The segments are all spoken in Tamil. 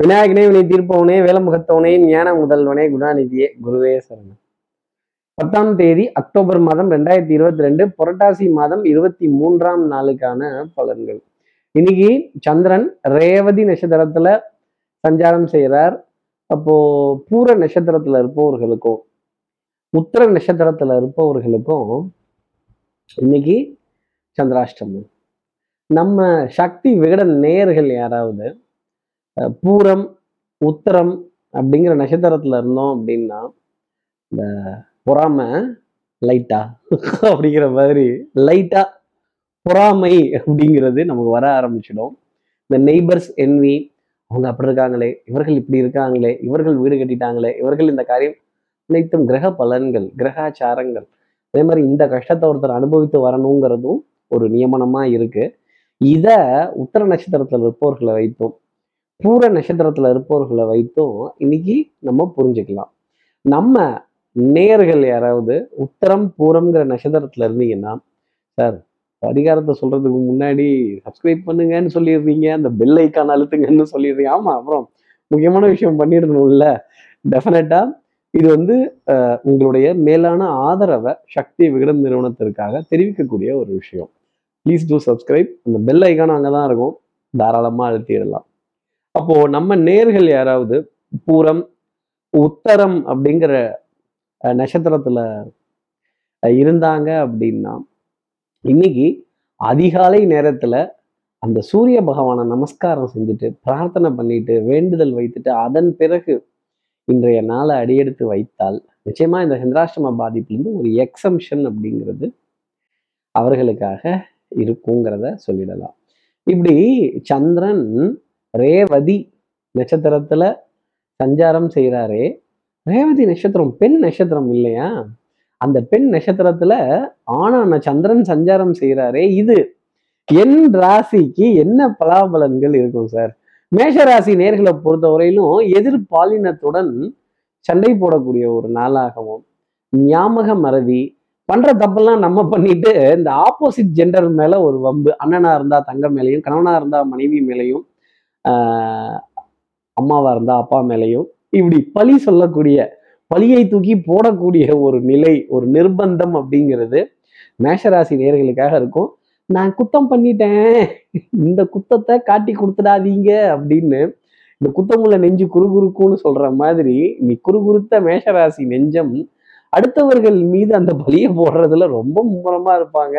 விநாயகனே வினை தீர்ப்பவனே வேலமுகத்தவனே ஞான முதல்வனே குணாநிதியே குருவே சரணம். 10ஆம் தேதி அக்டோபர் மாதம் 2022 புரட்டாசி மாதம் 23ஆம் நாளுக்கான பலன்கள். இன்னைக்கு சந்திரன் ரேவதி நட்சத்திரத்துல சஞ்சாரம் செய்கிறார். அப்போ பூர நட்சத்திரத்துல இருப்பவர்களுக்கும் உத்திர நட்சத்திரத்துல இருப்பவர்களுக்கும் இன்னைக்கு சந்திராஷ்டமம். நம்ம சக்தி விகட நேயர்கள் யாராவது பூரம் உத்திரம் அப்படிங்கிற நட்சத்திரத்துல இருந்தோம் அப்படின்னா இந்த பொறாம லைட்டா அப்படிங்கிற மாதிரி லைட்டா பொறாமை அப்படிங்கிறது நமக்கு வர ஆரம்பிச்சிடும். இந்த நெய்பர்ஸ் என்வி, அவங்க அப்படி இருக்காங்களே, இவர்கள் இப்படி இருக்காங்களே, இவர்கள் வீடு கட்டிட்டாங்களே, இவர்கள் இந்த காரியம் அனைத்தும் கிரக பலன்கள், கிரகாச்சாரங்கள். அதே மாதிரி இந்த கஷ்டத்தை ஒருத்தர் அனுபவித்து வரணுங்கிறதும் ஒரு நியமனமா இருக்கு. இதை உத்திர நட்சத்திரத்துல இருப்பவர்களை வைத்தோம் பூர நட்சத்திரத்துல இருப்பவர்களை வைத்தும் இன்னைக்கு நம்ம புரிஞ்சுக்கலாம். நம்ம நேயர்கள் யாராவது உத்தரம் பூரம்ங்கிற நட்சத்திரத்துல இருந்தீங்கன்னா, சார் பரிகாரத்தை சொல்றதுக்கு முன்னாடி சப்ஸ்கிரைப் பண்ணுங்கன்னு சொல்லிடுறீங்க, அந்த பெல் ஐக்கான் அழுத்துங்கன்னு சொல்லிடுறீங்க. ஆமா, அப்புறம் முக்கியமான விஷயம் பண்ணிடணும்ல. டெஃபினட்டா இது உங்களுடைய மேலான ஆதரவை சக்தி விகடன் நிறுவனத்திற்காக தெரிவிக்கக்கூடிய ஒரு விஷயம். Please do subscribe. அந்த பெல் ஐக்கான் அங்கதான் இருக்கும், தாராளமா அழுத்திடலாம். அப்போ நம்ம நேர்கள் யாராவது பூரம் உத்தரம் அப்படிங்கிற நட்சத்திரத்துல இருந்தாங்க அப்படின்னா இன்னைக்கு அதிகாலை நேரத்துல அந்த சூரிய பகவானை நமஸ்காரம் செஞ்சுட்டு பிரார்த்தனை பண்ணிட்டு வேண்டுதல் வைத்துட்டு அதன் பிறகு இன்றைய நாளை அடியெடுத்து வைத்தால் நிச்சயமா இந்த சந்திராஷ்டம பாதிப்புலேருந்து ஒரு எக்ஸம்ஷன் அப்படிங்கிறது அவர்களுக்காக இருக்குங்கிறத சொல்லிடலாம். இப்படி சந்திரன் ரேவதி நட்சத்திரத்துல சஞ்சாரம் செய்கிறாரே, ரேவதி நட்சத்திரம் பெண் நட்சத்திரம் இல்லையா, அந்த பெண் நட்சத்திரத்துல ஆனா சந்திரன் சஞ்சாரம் செய்கிறாரே, இது என் ராசிக்கு என்ன பலாபலன்கள் இருக்கும் சார்? மேஷராசி நேர்களை பொறுத்த வரையிலும் எதிர்பாலினத்துடன் சண்டை போடக்கூடிய ஒரு நாளாகவும், ஞாபக மறதி, பண்ற தப்பெல்லாம் நம்ம பண்ணிட்டு இந்த ஆப்போசிட் ஜெண்டர் மேல ஒரு வம்பு, அண்ணனா இருந்தா தங்கம் மேலையும், கணவனா இருந்தா மனைவி மேலையும், அம்மாவா இருந்தா அப்பா மேலையும், இப்படி பழி சொல்லக்கூடிய, பழியை தூக்கி போடக்கூடிய ஒரு நிலை, ஒரு நிர்பந்தம் அப்படிங்கிறது மேஷராசி நேயர்களுக்காக இருக்கும். நான் குத்தம் பண்ணிட்டேன், இந்த குத்தத்தை காட்டி கொடுத்துடாதீங்க அப்படின்னு இந்த குத்தமுள்ள நெஞ்சு குறுகுறுக்குன்னு சொல்ற மாதிரி நீ குறுகுறுத்த மேஷராசி நெஞ்சம் அடுத்தவர்கள் மீது அந்த பலியை போடுறதுல ரொம்ப மும்முரமா இருப்பாங்க.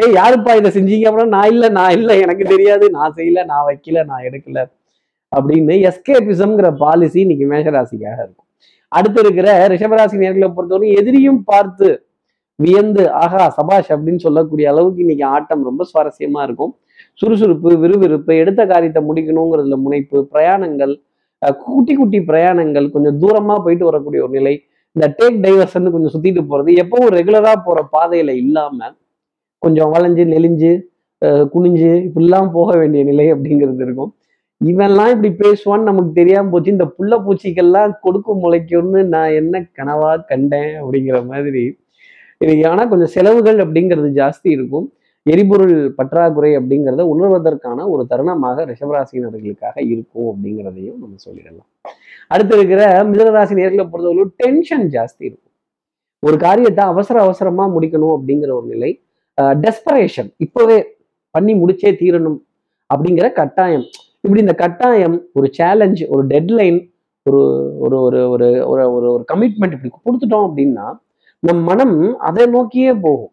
ஏய் யாருப்பா இதை செஞ்சீங்க அப்படின்னா, நான் இல்லை எனக்கு தெரியாது, நான் செய்யல, நான் வைக்கல, நான் எடுக்கல அப்படின்னு எஸ்கேபிசம்ங்கிற பாலிசி இன்னைக்கு மேஷராசிக்காக இருக்கும். அடுத்து இருக்கிற ரிஷபராசி நேர்களை பொறுத்தவரை எதிரியும் பார்த்து வியந்து ஆகா சபாஷ் அப்படின்னு சொல்லக்கூடிய அளவுக்கு இன்னைக்கு ஆட்டம் ரொம்ப சுவாரஸ்யமா இருக்கும். சுறுசுறுப்பு, விறுவிறுப்பு, எடுத்த காரியத்தை முடிக்கணுங்கிறதுல முனைப்பு, பிரயாணங்கள், குட்டி குட்டி பிரயாணங்கள், கொஞ்சம் தூரமா போயிட்டு வரக்கூடிய ஒரு நிலை, இந்த டேக் டைவர்ஷன் கொஞ்சம் சுத்திட்டு போறது, எப்பவும் ரெகுலரா போற பாதையில இல்லாம கொஞ்சம் வளைஞ்சு நெளிஞ்சு குனிஞ்சு இப்படிலாம் போக வேண்டிய நிலை அப்படிங்கிறது இருக்கும். இவெல்லாம் இப்படி பேசுவான்னு நமக்கு தெரியாம போச்சு, இந்த புள்ள பூச்சிக்கெல்லாம் கொடுக்க முளைக்கும்னு நான் என்ன கனவா கண்டேன் அப்படிங்கிற மாதிரி இன்னைக்கு. ஆனா கொஞ்சம் செலவுகள் அப்படிங்கிறது ஜாஸ்தி இருக்கும். எரிபொருள் பற்றாக்குறை அப்படிங்கிறத உணர்வதற்கான ஒரு தருணமாக ரிஷபராசினர்களுக்காக இருக்கும் அப்படிங்கிறதையும் நம்ம சொல்லிடலாம். அடுத்து இருக்கிற மிதுனராசி நேர்களை பொறுத்தவரைக்கும் டென்ஷன் ஜாஸ்தி இருக்கும். ஒரு காரியத்தை அவசரமா முடிக்கணும் அப்படிங்கிற ஒரு நிலை, டெஸ்பரேஷன், இப்பவே பண்ணி முடிச்சே தீரணும் அப்படிங்கிற கட்டாயம். இப்படி இந்த கட்டாயம், ஒரு சேலஞ்ச், ஒரு டெட்லைன், ஒரு ஒரு ஒரு ஒரு ஒரு கமிட்மெண்ட் இப்படி கொடுத்துட்டோம் அப்படின்னா நம் மனம் அதை நோக்கியே போகும்.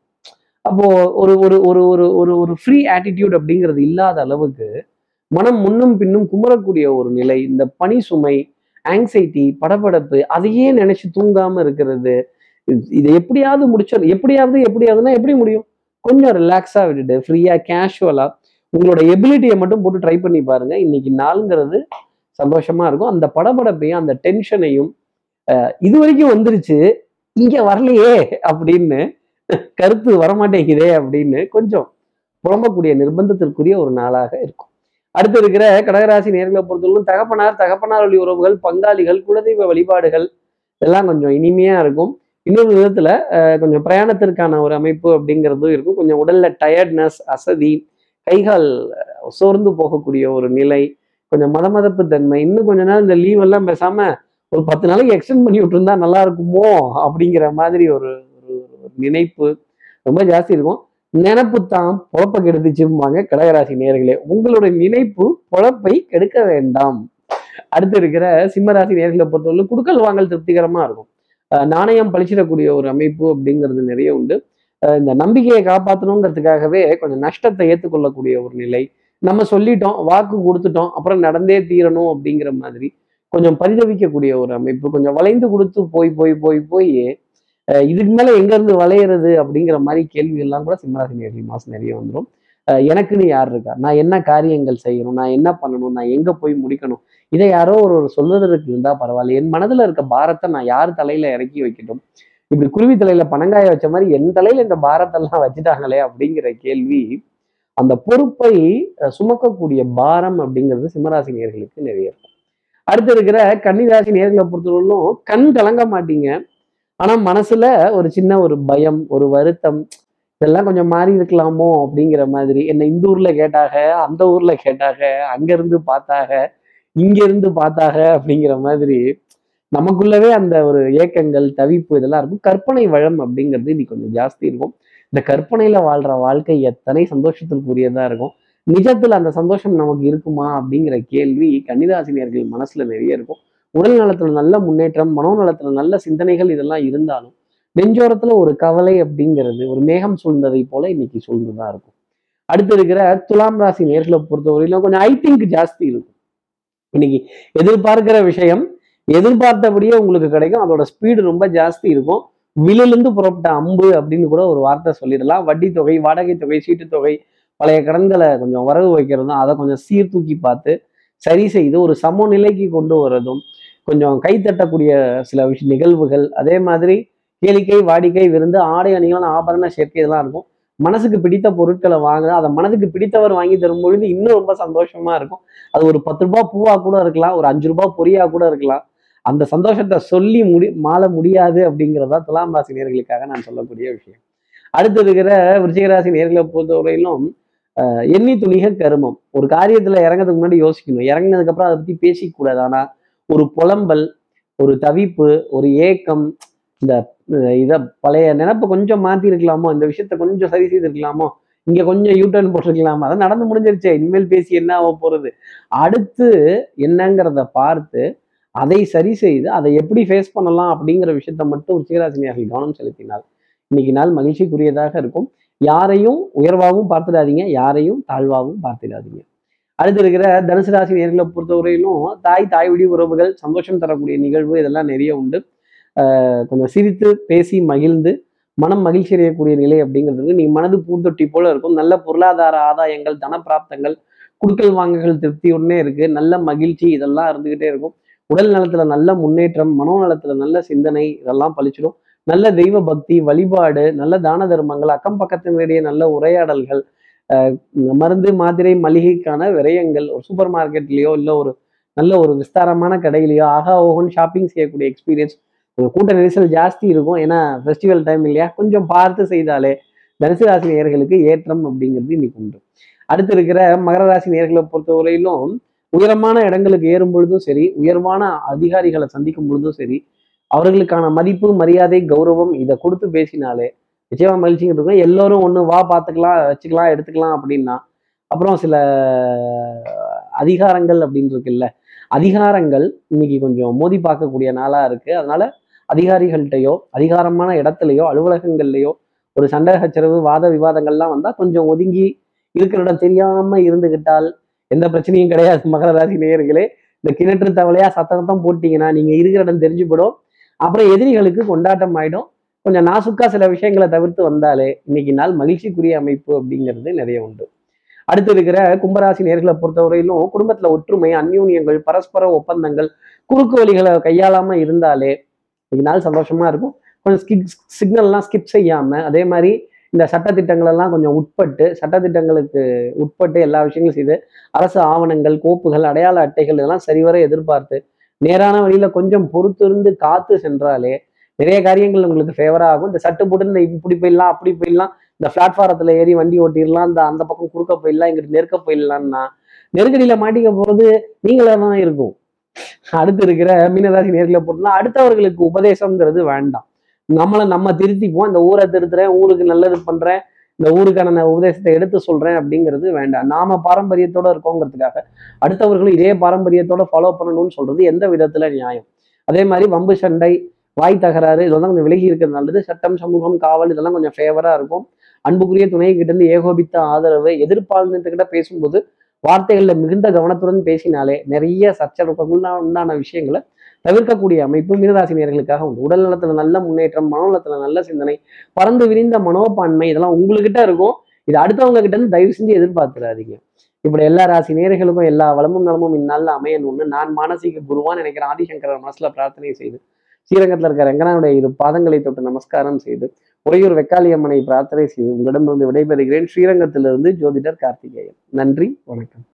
அப்போ ஒரு ஒரு ஒரு ஒரு ஃப்ரீ ஆட்டிடியூட் அப்படிங்கிறது இல்லாத அளவுக்கு மனம் முன்னும் பின்னும் குமரக்கூடிய ஒரு நிலை, இந்த பனி சுமை, ஆங்ஸைட்டி, படபடப்பு, அதையே நினைச்சு தூங்காம இருக்கிறது. இதை எப்படியாவது முடிச்சோம், எப்படியாவதுன்னா எப்படி முடியும்? கொஞ்சம் ரிலாக்ஸா விட்டுட்டு ஃப்ரீயா கேஷுவலா உங்களோட எபிலிட்டியை மட்டும் போட்டு ட்ரை பண்ணி பாருங்க. இன்னைக்கு நாளுங்கிறது சந்தோஷமா இருக்கும். அந்த படபடப்பையும் அந்த டென்ஷனையும் இது வரைக்கும் வந்துருச்சு, இங்க வரலையே அப்படின்னு, கருத்து வரமாட்டேங்குதே அப்படின்னு கொஞ்சம் புலம்பக்கூடிய நிர்பந்தத்திற்குரிய ஒரு நாளாக இருக்கும். அடுத்து இருக்கிற கடகராசி நேர்களை பொறுத்தவரைக்கும் தகப்பனார் வழி உறவுகள், பங்காளிகள், குலதெய்வ வழிபாடுகள் இதெல்லாம் கொஞ்சம் இனிமையா இருக்கும். இன்னொரு விதத்துல கொஞ்சம் பிரயாணத்திற்கான ஒரு அமைப்பு அப்படிங்கிறதும் இருக்கும். கொஞ்சம் உடல்ல டயர்ட்னஸ், அசதி, கைகால் சோர்ந்து போகக்கூடிய ஒரு நிலை, கொஞ்சம் மதப்பு தன்மை. இன்னும் கொஞ்ச நாள் இந்த லீவ் எல்லாம் பேசாம ஒரு 10 நாளைக்கு எக்ஸ்டெண்ட் பண்ணி விட்டுருந்தா நல்லா இருக்குமோ அப்படிங்கிற மாதிரி ஒரு நினைப்பு ரொம்ப ஜாஸ்தி இருக்கும். நினைப்பு தான் பொழப்பை கெடுத்துச்சும்பாங்க கடகராசி நேயர்களே. உங்களுடைய நினைப்பு பொழப்பை கெடுக்க வேண்டாம். அடுத்து இருக்கிற சிம்மராசி நேயர்களை பொறுத்தவரை குடுக்கல் வாங்கல் திருப்திகரமா இருக்கும். நாணயம் பழிச்சிடக்கூடிய ஒரு அமைப்பு அப்படிங்கிறது நிறைய உண்டு. இந்த நம்பிக்கையை காப்பாற்றணுங்கிறதுக்காகவே கொஞ்சம் நஷ்டத்தை ஏற்றுக்கொள்ளக்கூடிய ஒரு நிலை. நம்ம சொல்லிட்டோம், வாக்கு கொடுத்துட்டோம், அப்புறம் நடந்தே தீரணும் அப்படிங்கிற மாதிரி கொஞ்சம் பரிதவிக்கக்கூடிய ஒரு அமைப்பு. கொஞ்சம் வளைந்து கொடுத்து போய் போய் போய் போய் இதுக்கு மேலே எங்கேருந்து வளையிறது அப்படிங்கிற மாதிரி கேள்விகள்லாம் கூட சிம்மராசி நேயர்கள் மாதம் நிறைய வந்துடும். எனக்குன்னு யார் இருக்கா, நான் என்ன காரியங்கள் செய்யணும், நான் என்ன பண்ணணும், நான் எங்கே போய் முடிக்கணும், இதை யாரோ ஒரு சொல்வதற்கு இருந்தால் பரவாயில்ல, என் மனதில் இருக்க பாரத்தை நான் யார் தலையில் இறக்கி வைக்கட்டும், இப்படி குருவி தலையில பனங்காய வச்ச மாதிரி என் தலையில இந்த பாரத்தெல்லாம் வச்சுட்டாங்களே அப்படிங்கிற கேள்வி, அந்த பொறுப்பை சுமக்கக்கூடிய பாரம் அப்படிங்கிறது சிம்மராசி நேயர்களுக்கு நிறைய இருக்கும். அடுத்து இருக்கிற கன்னிராசி நேயர்களை பொறுத்தவரையிலும் கண் கலங்க மாட்டீங்க, ஆனா மனசுல ஒரு சின்ன ஒரு பயம், ஒரு வருத்தம், இதெல்லாம் கொஞ்சம் மாறி இருக்கலாமோ அப்படிங்கிற மாதிரி. என்ன இந்த ஊர்ல கேட்டாக, அந்த ஊர்ல கேட்டாக, அங்கிருந்து பார்த்தாக, இங்கிருந்து பார்த்தாக அப்படிங்கிற மாதிரி நமக்குள்ளவே அந்த ஒரு ஏக்கங்கள், தவிப்பு இதெல்லாம் இருக்கும். கற்பனை வளம் அப்படிங்கிறது இன்னைக்கு கொஞ்சம் ஜாஸ்தி இருக்கும். இந்த கற்பனையில வாழ்ற வாழ்க்கை எத்தனை சந்தோஷத்திற்குரியதா இருக்கும், நிஜத்துல அந்த சந்தோஷம் நமக்கு இருக்குமா அப்படிங்கிற கேள்வி கன்னிராசினியர்கள் மனசுல நிறைய இருக்கும். உடல் நலத்துல நல்ல முன்னேற்றம், மனோநலத்துல நல்ல சிந்தனைகள் இதெல்லாம் இருந்தாலும் நெஞ்சோரத்துல ஒரு கவலை அப்படிங்கிறது ஒரு மேகம் சூழ்ந்ததை போல இன்னைக்கு சூழ்ந்துதான் இருக்கும். அடுத்து இருக்கிற துலாம் ராசி நேர்களை பொறுத்தவரையிலும் கொஞ்சம் ஐ திங்க் ஜாஸ்தி இருக்கும். இன்னைக்கு எதிர்பார்க்கிற விஷயம் எதிர்பார்த்தபடியே உங்களுக்கு கிடைக்கும். அதோட ஸ்பீடு ரொம்ப ஜாஸ்தி இருக்கும். விலிலிருந்து புறப்பட்ட அம்பு அப்படின்னு கூட ஒரு வார்த்தை சொல்லிடலாம். வட்டி தொகை, வாடகை தொகை, சீட்டு தொகை, பழைய கடன்களை கொஞ்சம் வரவு வைக்கிறதும் அதை கொஞ்சம் சீர்தூக்கி பார்த்து சரி செய்து ஒரு சமநிலைக்கு கொண்டு வர்றதும், கொஞ்சம் கைத்தட்டக்கூடிய சில நிகழ்வுகள், அதே மாதிரி கேளிக்கை, வாடிக்கை, விருந்து, ஆடை அணிகள், ஆபரண சேர்க்கை இதெல்லாம் இருக்கும். மனசுக்கு பிடித்த பொருட்களை வாங்குறது, அதை மனதுக்கு பிடித்தவர் வாங்கி தரும் பொழுது இன்னும் ரொம்ப சந்தோஷமா இருக்கும். அது ஒரு 10 ரூபாய் பூவா கூட இருக்கலாம், ஒரு 5 ரூபா பொரியா கூட இருக்கலாம். அந்த சந்தோஷத்தை சொல்லி மாள முடியாது அப்படிங்கிறதா துலாம் ராசி நேயர்களுக்காக நான் சொல்லக்கூடிய விஷயம். அடுத்து இருக்கிற விருச்சிகராசி நேயர்களை பொறுத்தவரையிலும் எண்ணி துணிக கருமம். ஒரு காரியத்துல இறங்கிறதுக்கு முன்னாடி யோசிக்கணும், இறங்கினதுக்கு அப்புறம் அதை பத்தி பேசிக்கூடாது. ஆனா ஒரு புலம்பல், ஒரு தவிப்பு, ஒரு ஏக்கம், இந்த இதை பழைய நினைப்பை கொஞ்சம் மாற்றி இருக்கலாமோ, இந்த விஷயத்த கொஞ்சம் சரி செய்திருக்கலாமோ, இங்கே கொஞ்சம் யூட்டர்ன் போட்டிருக்கலாமோ, அதான் நடந்து முடிஞ்சிருச்சே, இனிமேல் பேசி என்ன ஆக போகிறது, அடுத்து என்னங்கிறத பார்த்து அதை சரி செய்து அதை எப்படி ஃபேஸ் பண்ணலாம் அப்படிங்கிற விஷயத்த மட்டும் விருச்சிகராசினியர்கள் கவனம் செலுத்தினால் இன்னைக்கு நாள் மகிழ்ச்சிக்குரியதாக இருக்கும். யாரையும் உயர்வாகவும் பார்த்துடாதீங்க, யாரையும் தாழ்வாகவும் பார்த்துடாதீங்க. அடுத்து இருக்கிற தனுசு ராசி நேர்களை பொறுத்தவரையிலும் தாய் வழி உறவுகள் சந்தோஷம் தரக்கூடிய நிகழ்வு இதெல்லாம் நிறைய உண்டு. கொஞ்சம் சிரித்து பேசி மகிழ்ந்து மனம் மகிழ்ச்சி அடையக்கூடிய நிலை அப்படிங்கிறது நீ மனது பூந்தொட்டி போல இருக்கும். நல்ல பொருளாதார ஆதாயங்கள், தனப்பிராப்தங்கள், குடுக்கல் வாங்குகள் திருப்தி உடனே இருக்கு. நல்ல மகிழ்ச்சி இதெல்லாம் இருந்துகிட்டே இருக்கும். உடல் நலத்துல நல்ல முன்னேற்றம், மனோநலத்துல நல்ல சிந்தனை இதெல்லாம் பழிச்சிடும். நல்ல தெய்வ பக்தி வழிபாடு, நல்ல தான தர்மங்கள், அக்கம் பக்கத்தினுடைய நல்ல உரையாடல்கள், மருந்து மாத்திரை மளிகைக்கான விரயங்கள், ஒரு சூப்பர் மார்க்கெட்லேயோ இல்லை ஒரு நல்ல ஒரு விஸ்தாரமான கடையிலையோ ஆகா ஓகோன்னு ஷாப்பிங் செய்யக்கூடிய எக்ஸ்பீரியன்ஸ். கூட்ட நெரிசல் ஜாஸ்தி இருக்கும், ஏன்னா ஃபெஸ்டிவல் டைம் இல்லையா. கொஞ்சம் பார்த்து செய்தாலே தனுசு ராசி நேயர்களுக்கு ஏற்றம் அப்படிங்கிறது இன்னைக்கு உண்டு. அடுத்து இருக்கிற மகர ராசி நேயர்களை பொறுத்தவரையிலும் உயரமான இடங்களுக்கு ஏறும் பொழுதும் சரி, உயர்வான அதிகாரிகளை சந்திக்கும் பொழுதும் சரி, அவர்களுக்கான மதிப்பு, மரியாதை, கௌரவம் இதை கொடுத்து பேசினாலே நிச்சயமா மகிழ்ச்சிங்கிறதுக்கு. எல்லோரும் ஒன்று வா பார்த்துக்கலாம், வச்சுக்கலாம், எடுத்துக்கலாம் அப்படின்னா அப்புறம் சில அதிகாரங்கள் அப்படின்னு இருக்குல்ல, அதிகாரங்கள் இன்னைக்கு கொஞ்சம் மோதி பார்க்கக்கூடிய நாளாக இருக்குது. அதனால அதிகாரிகள்கிட்டையோ அதிகாரமான இடத்துலையோ அலுவலகங்கள்லையோ ஒரு சண்டை சச்சரவு, வாத விவாதங்கள்லாம் வந்தால் கொஞ்சம் ஒதுங்கி இருக்கிற இடம் தெரியாமல் இருந்துக்கிட்டால் எந்த பிரச்சனையும் கிடையாது. மகர ராசி நேயர்களே, இந்த கிணற்று தவளையாக சத்தம் போட்டிங்கன்னா நீங்கள் இருக்கிற இடம் தெரிஞ்சுப்படும். அப்புறம் எதிரிகளுக்கு கொண்டாட்டம் ஆகிடும். கொஞ்சம் நாசுக்கா சில விஷயங்களை தவிர்த்து வந்தாலே இன்னைக்கு நாள் மகிழ்ச்சிக்குரிய அமைப்பு அப்படிங்கிறது நிறைய உண்டு. அடுத்து இருக்கிற கும்பராசி நேர்களை பொறுத்தவரையிலும் குடும்பத்துல ஒற்றுமை, அந்யூன்யங்கள், பரஸ்பர ஒப்பந்தங்கள், குறுக்கு வழிகளை கையாளாம இருந்தாலே இன்னைக்கு நாள் சந்தோஷமா இருக்கும். கொஞ்சம் சிக்னல்லாம் ஸ்கிப் செய்யாம, அதே மாதிரி இந்த சட்டத்திட்டங்களெல்லாம் கொஞ்சம் உட்பட்டு, சட்டத்திட்டங்களுக்கு உட்பட்டு எல்லா விஷயங்களும் செய்து, அரசு ஆவணங்கள், கோப்புகள், அடையாள அட்டைகள் இதெல்லாம் சரிவர எதிர்பார்த்து நேரான வழியில கொஞ்சம் பொறுத்திருந்து காத்து சென்றாலே நிறைய காரியங்கள் உங்களுக்கு ஃபேவராக ஆகும். இந்த சட்டு போட்டு இந்த இப்படி போயிடலாம், அப்படி போயிடலாம், இந்த பிளாட்ஃபாரத்தில் ஏறி வண்டி ஓட்டிடலாம், இந்த அந்த பக்கம் குறுக்க போயிடலாம், இங்கிட்டு நெருக்க போயிடலான்னா நெருக்கடியில மாட்டிக்க போறது நீங்களா தான் இருக்கும். அடுத்து இருக்கிற மீனராசி நேர்களை போட்டோம்னா அடுத்தவர்களுக்கு உபதேசம்ங்கிறது வேண்டாம். நம்மளை நம்ம திருத்திப்போம். இந்த ஊரை திருத்துறேன், ஊருக்கு நல்லது பண்றேன், இந்த ஊருக்கான உபதேசத்தை எடுத்து சொல்றேன் அப்படிங்கிறது வேண்டாம். நாம பாரம்பரியத்தோட இருக்கோங்கிறதுக்காக அடுத்தவர்களும் இதே பாரம்பரியத்தோட ஃபாலோ பண்ணணும்னு சொல்றது எந்த விதத்துல நியாயம்? அதே மாதிரி வம்பு சண்டை, வாய் தகராறு இதெல்லாம் கொஞ்சம் விலகி இருக்கிறது நல்லது. சட்டம், சமூகம், காவல் இதெல்லாம் கொஞ்சம் ஃபேவரா இருக்கும். அன்புக்குரிய துணை கிட்ட இருந்து ஏகோபித்த ஆதரவு. எதிர்பாலினத்துக்கிட்ட பேசும்போது வார்த்தைகள்ல மிகுந்த கவனத்துடன் பேசினாலே நிறைய சர்ச்சைக்குள்ள உண்டான விஷயங்களை தவிர்க்கக்கூடிய அமைப்பு மீனராசி நேயர்களுக்காக உண்டு. உடல் நலத்துல நல்ல முன்னேற்றம், மனோநலத்துல நல்ல சிந்தனை, பறந்து விரிந்த மனோப்பான்மை இதெல்லாம் உங்ககிட்ட இருக்கும். இது அடுத்தவங்க கிட்ட இருந்து தயவு செஞ்சு எதிர்பார்த்துறாதீங்க. இப்படி எல்லா ராசி நேயர்களுக்கும் எல்லா வளமும் நலமும் இந்நாளில் அமையணும்னு நான் மானசீக குருவான்னு நினைக்கிற ஆதிசங்கரர் மனசுல பிரார்த்தனை செய்து, ஸ்ரீரங்கத்தில் இருக்கிற ரங்கனாவுடைய இரு பாதங்களை தொட்டு நமஸ்காரம் செய்து, உறையூர் வெக்காளியம்மனை பிரார்த்தனை செய்து உங்களிடமிருந்து விடைபெறுகிறேன். ஸ்ரீரங்கத்திலிருந்து ஜோதிடர் கார்த்திகேயன். நன்றி, வணக்கம்.